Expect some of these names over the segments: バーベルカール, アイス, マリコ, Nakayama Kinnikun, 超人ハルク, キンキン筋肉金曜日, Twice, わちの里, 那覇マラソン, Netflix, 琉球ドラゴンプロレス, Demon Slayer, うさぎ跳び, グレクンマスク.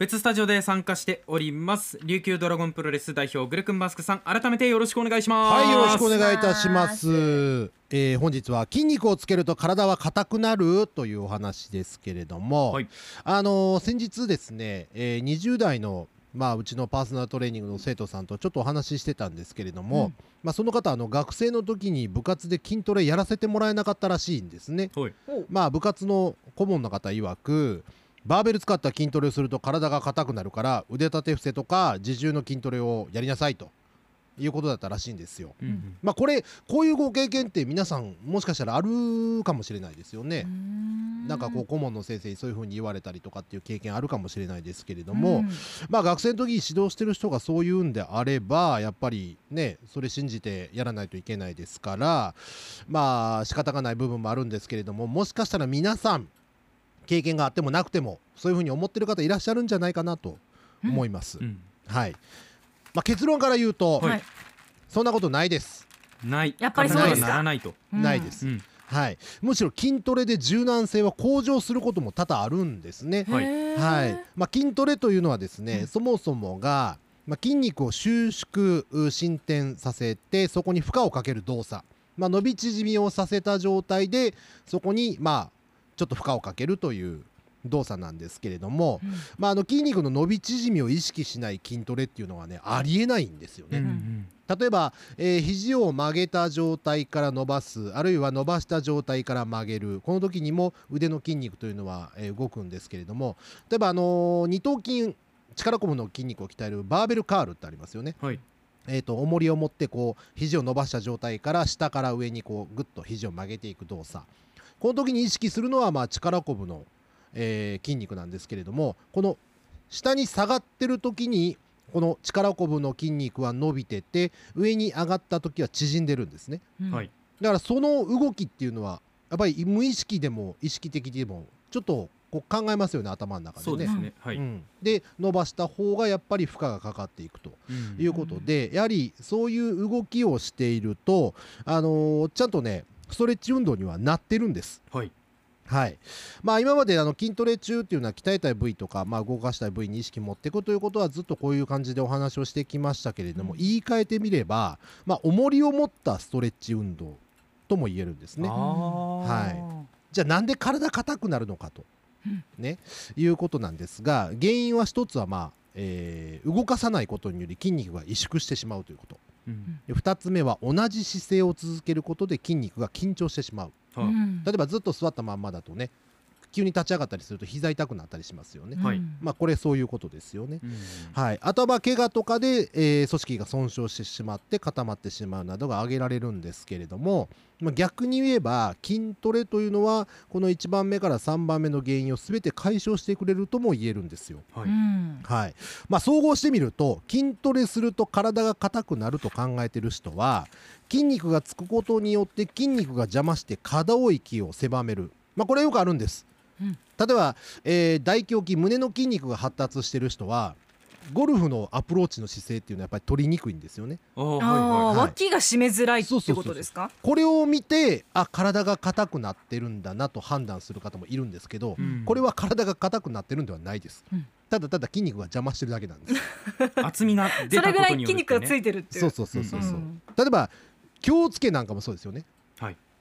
別スタジオで参加しております琉球ドラゴンプロレス代表グレクンマスクさん、改めてよろしくお願いします。はい、よろしくお願いいたします。本日は筋肉をつけると体は硬くなるというお話ですけれども、はい、先日ですね、20代のうちのパーソナルトレーニングの生徒さんとちょっとお話ししてたんですけれども、その方学生の時に部活で筋トレやらせてもらえなかったらしいんですね。はい、部活の顧問の方曰く、バーベル使った筋トレをすると体が硬くなるから腕立て伏せとか自重の筋トレをやりなさいということだったらしいんですよ。こういうご経験って皆さんもしかしたらあるかもしれないですよね。顧問の先生にそういうふうに言われたりとかっていう経験あるかもしれないですけれども、学生の時に指導してる人がそういうんであれば、やっぱりねそれ信じてやらないといけないですから、仕方がない部分もあるんですけれども、もしかしたら皆さん経験があってもなくてもそういうふうに思ってる方いらっしゃるんじゃないかなと思います。結論から言うと、そんなことないです。やっぱりそうですか。ないです。むしろ筋トレで柔軟性は向上することも多々あるんですね。筋トレというのはですね、そもそもが、筋肉を収縮伸展させてそこに負荷をかける動作、伸び縮みをさせた状態でそこにちょっと負荷をかけるという動作なんですけれども、筋肉の伸び縮みを意識しない筋トレっていうのはね、ありえないんですよね。例えば、肘を曲げた状態から伸ばす、あるいは伸ばした状態から曲げる、この時にも腕の筋肉というのは、動くんですけれども、例えば、二頭筋、力こぶの筋肉を鍛えるバーベルカールってありますよね。重りを持って肘を伸ばした状態から下から上にぐっと肘を曲げていく動作、この時に意識するのは、力こぶの筋肉なんですけれども、この下に下がってる時にこの力こぶの筋肉は伸びてて、上に上がった時は縮んでるんですね。だからその動きっていうのはやっぱり無意識でも意識的でもちょっと考えますよね、頭の中でね。で伸ばした方がやっぱり負荷がかかっていくということで、やはりそういう動きをしているとちゃんとねストレッチ運動にはなってるんです。今まで筋トレ中っていうのは鍛えたい部位とか、動かしたい部位に意識持っていくということはずっとこういう感じでお話をしてきましたけれども、言い換えてみれば、重りを持ったストレッチ運動とも言えるんですね。じゃあなんで体硬くなるのかと、いうことなんですが、原因は一つは、動かさないことにより筋肉が萎縮してしまうということ、2つ目は同じ姿勢を続けることで筋肉が緊張してしまう。例えばずっと座ったまんまだとね、急に立ち上がったりすると膝痛くなったりしますよね。これそういうことですよね。あとは怪我とかで、組織が損傷してしまって固まってしまうなどが挙げられるんですけれども、逆に言えば筋トレというのはこの1番目から3番目の原因を全て解消してくれるとも言えるんですよ。総合してみると、筋トレすると体が硬くなると考えてる人は、筋肉がつくことによって筋肉が邪魔して可動域を狭める、これよくあるんです。例えば、大胸筋、胸の筋肉が発達してる人はゴルフのアプローチの姿勢っていうのはやっぱり取りにくいんですよね。脇が締めづらいってことですか。これを見て、体が硬くなってるんだなと判断する方もいるんですけど、これは体が硬くなってるんではないです。ただただ筋肉が邪魔してるだけなんです。厚みが出たことによってね。それぐらい筋肉がついてるっていう。例えば胸つけなんかもそうですよね。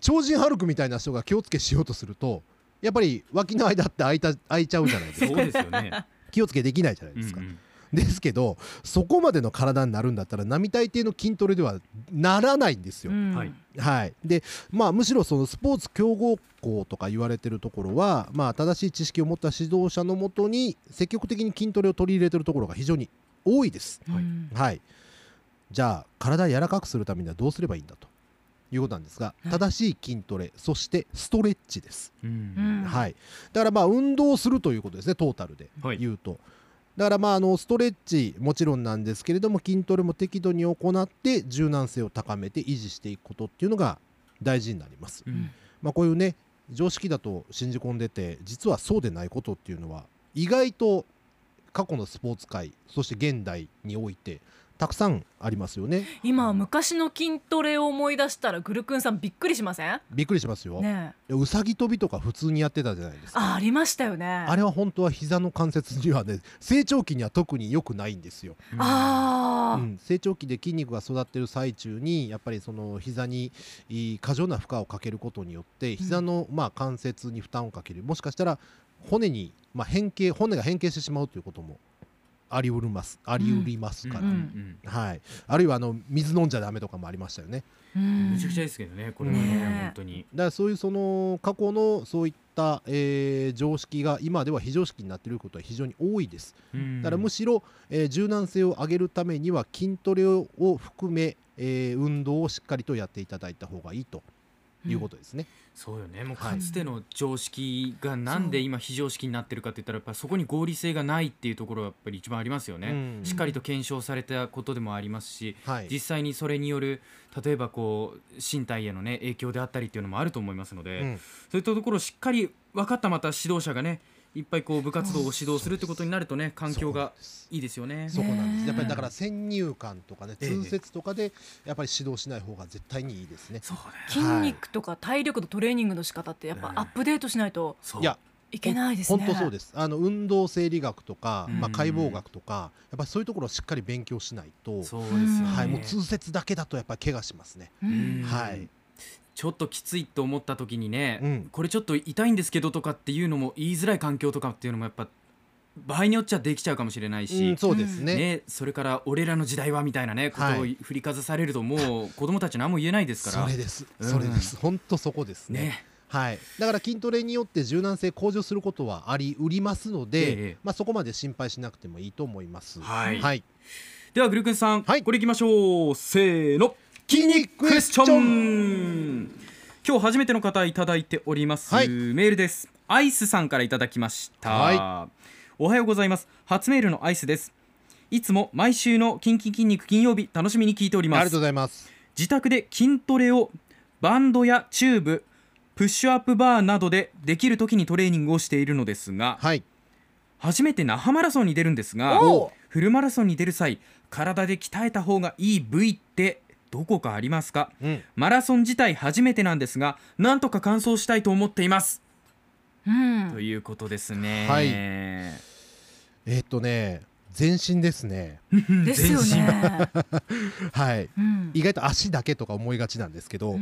超人ハルクみたいな人が胸つけしようとすると、やっぱり脇の間って開いちゃうじゃないですか。気をつけできないじゃないですか。ですけどそこまでの体になるんだったら並大抵の筋トレではならないんですよ。でむしろそのスポーツ強豪校とか言われてるところは、正しい知識を持った指導者のもとに積極的に筋トレを取り入れてるところが非常に多いです。じゃあ体を柔らかくするためにはどうすればいいんだということなんですが、正しい筋トレ、そしてストレッチです。だから運動するということですね、トータルで言うと。だからストレッチもちろんなんですけれども、筋トレも適度に行って柔軟性を高めて維持していくことっていうのが大事になります。こういうね常識だと信じ込んでて、実はそうでないことっていうのは意外と過去のスポーツ界、そして現代においてたくさんありますよね。今昔の筋トレを思い出したらグルクンさんびっくりしません？びっくりしますよ、ね、うさぎ跳びとか普通にやってたじゃないですか。 ありましたよね。あれは本当は膝の関節にはね、成長期には特に良くないんですよ、うんあうん、成長期で筋肉が育ってる最中にやっぱりその膝に過剰な負荷をかけることによって膝の関節に負担をかける、もしかしたら骨に、骨が変形してしまうということもありうりますから、うんはい、あるいは水飲んじゃダメとかもありましたよね。めちゃくちゃですけどねこれは ね本当に。だからそういうその過去のそういった、常識が今では非常識になっていることは非常に多いです。だからむしろ、柔軟性を上げるためには筋トレを含め、運動をしっかりとやっていただいた方がいいということですね、うん、そうよね。もうかつての常識がなんで今非常識になってるかっていったらやっぱそこに合理性がないっていうところがやっぱり一番ありますよね、うん、しっかりと検証されたことでもありますし、はい、実際にそれによる例えばこう身体への、ね、影響であったりっていうのもあると思いますので、うん、そういったところをしっかり分かったまた指導者がねいっぱいこう部活動を指導するってことになるとね環境がいいですよね。そこなんです。やっぱりだから先入観とかね通説とかでやっぱり指導しない方が絶対にいいですね。そうね、はい、筋肉とか体力のトレーニングの仕方ってやっぱアップデートしないといけないですね。本当そうです。運動生理学とか、解剖学とかやっぱりそういうところをしっかり勉強しないと、そうですよね、はい、もう通説だけだとやっぱり怪我しますね。はい、ちょっときついと思った時にね、うん、これちょっと痛いんですけどとかっていうのも言いづらい環境とかっていうのもやっぱ場合によっちゃできちゃうかもしれないし、うん、そうですね。ね、それから俺らの時代はみたいなねことを振りかざされるともう子供たち何も言えないですからそれです、それです、うん、本当そこですね、ねはい、だから筋トレによって柔軟性向上することはありうりますので、そこまで心配しなくてもいいと思います、はいはい、ではグルクンさん、はい、これいきましょう。せーの、筋肉クエスチョン。今日初めての方いただいております、はい、メールです。アイスさんからいただきました、はい、おはようございます。初メールのアイスです。いつも毎週のキンキン筋肉金曜日楽しみに聞いております。ありがとうございます。自宅で筋トレをバンドやチューブ、プッシュアップバーなどでできるときにトレーニングをしているのですが、はい、初めて那覇マラソンに出るんですがフルマラソンに出る際体で鍛えた方がいい部位ってどこかありますか、うん、マラソン自体初めてなんですがなんとか完走したいと思っています、うん、ということですね、はい、ね全身ですねですよねはい、うん、意外と足だけとか思いがちなんですけど、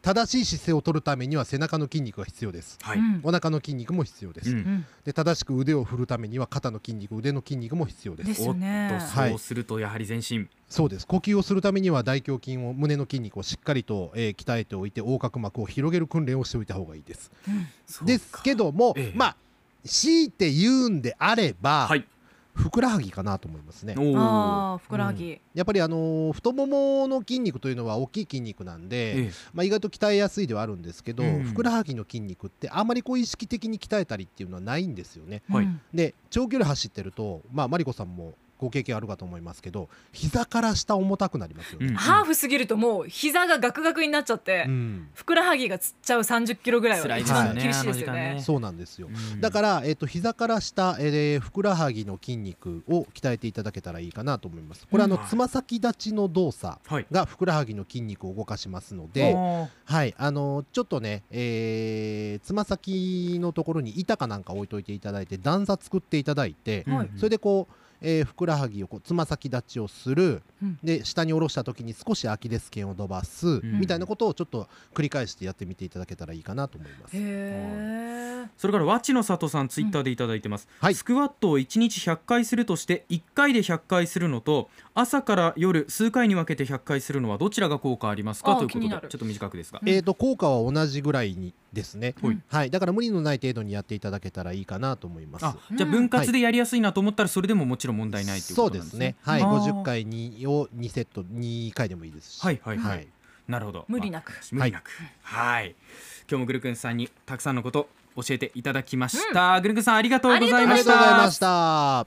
正しい姿勢を取るためには背中の筋肉が必要です、はい、お腹の筋肉も必要です、うん、で正しく腕を振るためには肩の筋肉、腕の筋肉も必要です。ですよね、おっとそうするとやはり全身、はい、そうです。呼吸をするためには大胸筋を、胸の筋肉をしっかりと、鍛えておいて横隔膜を広げる訓練をしておいた方がいいです、うん、ですけども、強いて言うんであれば、はい、ふくらはぎかなと思いますね。あ、ふくらはぎ、うん、やっぱり太ももの筋肉というのは大きい筋肉なんで、意外と鍛えやすいではあるんですけど、ふくらはぎの筋肉ってあまりこう意識的に鍛えたりっていうのはないんですよね、うん、で長距離走ってると、マリコさんもご経験あるかと思いますけど膝から下重たくなりますよね、うんうん、ハーフすぎるともう膝がガクガクになっちゃって、うん、ふくらはぎがつっちゃう30キロぐらいは一番厳しいですよね、はい、そうなんですよ、うん、だから、膝から下、ふくらはぎの筋肉を鍛えていただけたらいいかなと思います。これつま先立ちの動作がふくらはぎの筋肉を動かしますので、はい、ちょっとね、つま先のところに板かなんか置いといていただいて段差作っていただいて、はい、それでこうふくらはぎをつま先立ちをする、うん、で下に下ろした時に少しアキレス腱を伸ばす、うん、みたいなことをちょっと繰り返してやってみていただけたらいいかなと思います、はい、それからわちの里さんツイッターでいただいてます、うんはい、スクワットを1日100回するとして1回で100回するのと朝から夜数回に分けて100回するのはどちらが効果ありますかということでちょっと短くですが、効果は同じぐらいにですね、うんはい、だから無理のない程度にやっていただけたらいいかなと思います。あ、じゃあ分割でやりやすいなと思ったらそれでももちろん問題ないということなんですね。そうですね、はい、50回2を2セット2回でもいいですし、はいはいはい、はい、なるほど、無理なく、無理なく、はい、はい、今日もグルクンさんにたくさんのこと教えていただきました、うん、グルクンさんありがとうございました。ありがとうございました。